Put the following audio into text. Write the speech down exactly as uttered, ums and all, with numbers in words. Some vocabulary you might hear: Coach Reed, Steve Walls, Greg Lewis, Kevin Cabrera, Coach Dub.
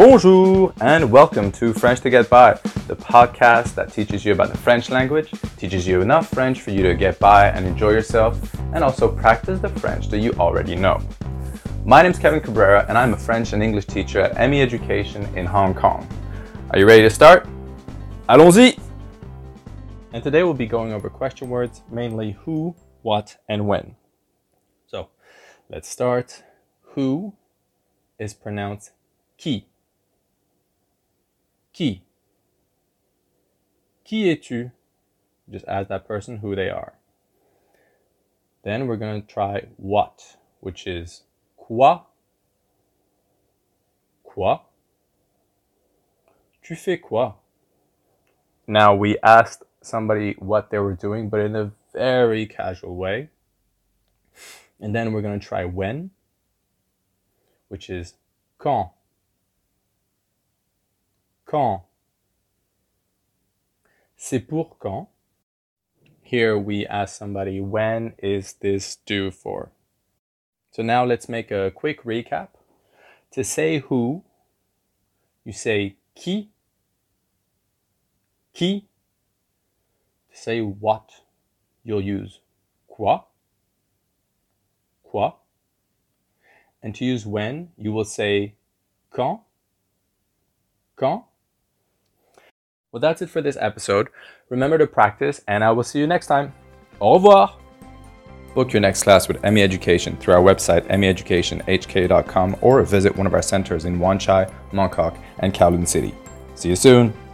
Bonjour and welcome to French to Get By, the podcast that teaches you about the French language, teaches you enough French for you to get by and enjoy yourself, and also practice the French that you already know. My name's Kevin Cabrera and I'm a French and English teacher at M E Education in Hong Kong. Are you ready to start? Allons-y! And today we'll be going over question words, mainly who, what, and when. So, let's start. Who is pronounced qui? Qui? Qui es-tu? Just ask that person who they are. Then we're going to try what, which is quoi? Quoi? Tu fais quoi? Now, we asked somebody what they were doing, but in a very casual way. And then we're going to try when, which is quand? Quand. C'est pour quand. Here we ask somebody, when is this due for? So now let's make a quick recap. To say who, you say qui, qui. To say what, you'll use quoi, quoi. And to use when, you will say quand, quand. Well, that's it for this episode. Remember to practice, and I will see you next time. Au revoir! Book your next class with M E Education through our website, m e education h k dot com, or visit one of our centers in Wan Chai, Mong Kok, and Kowloon City. See you soon!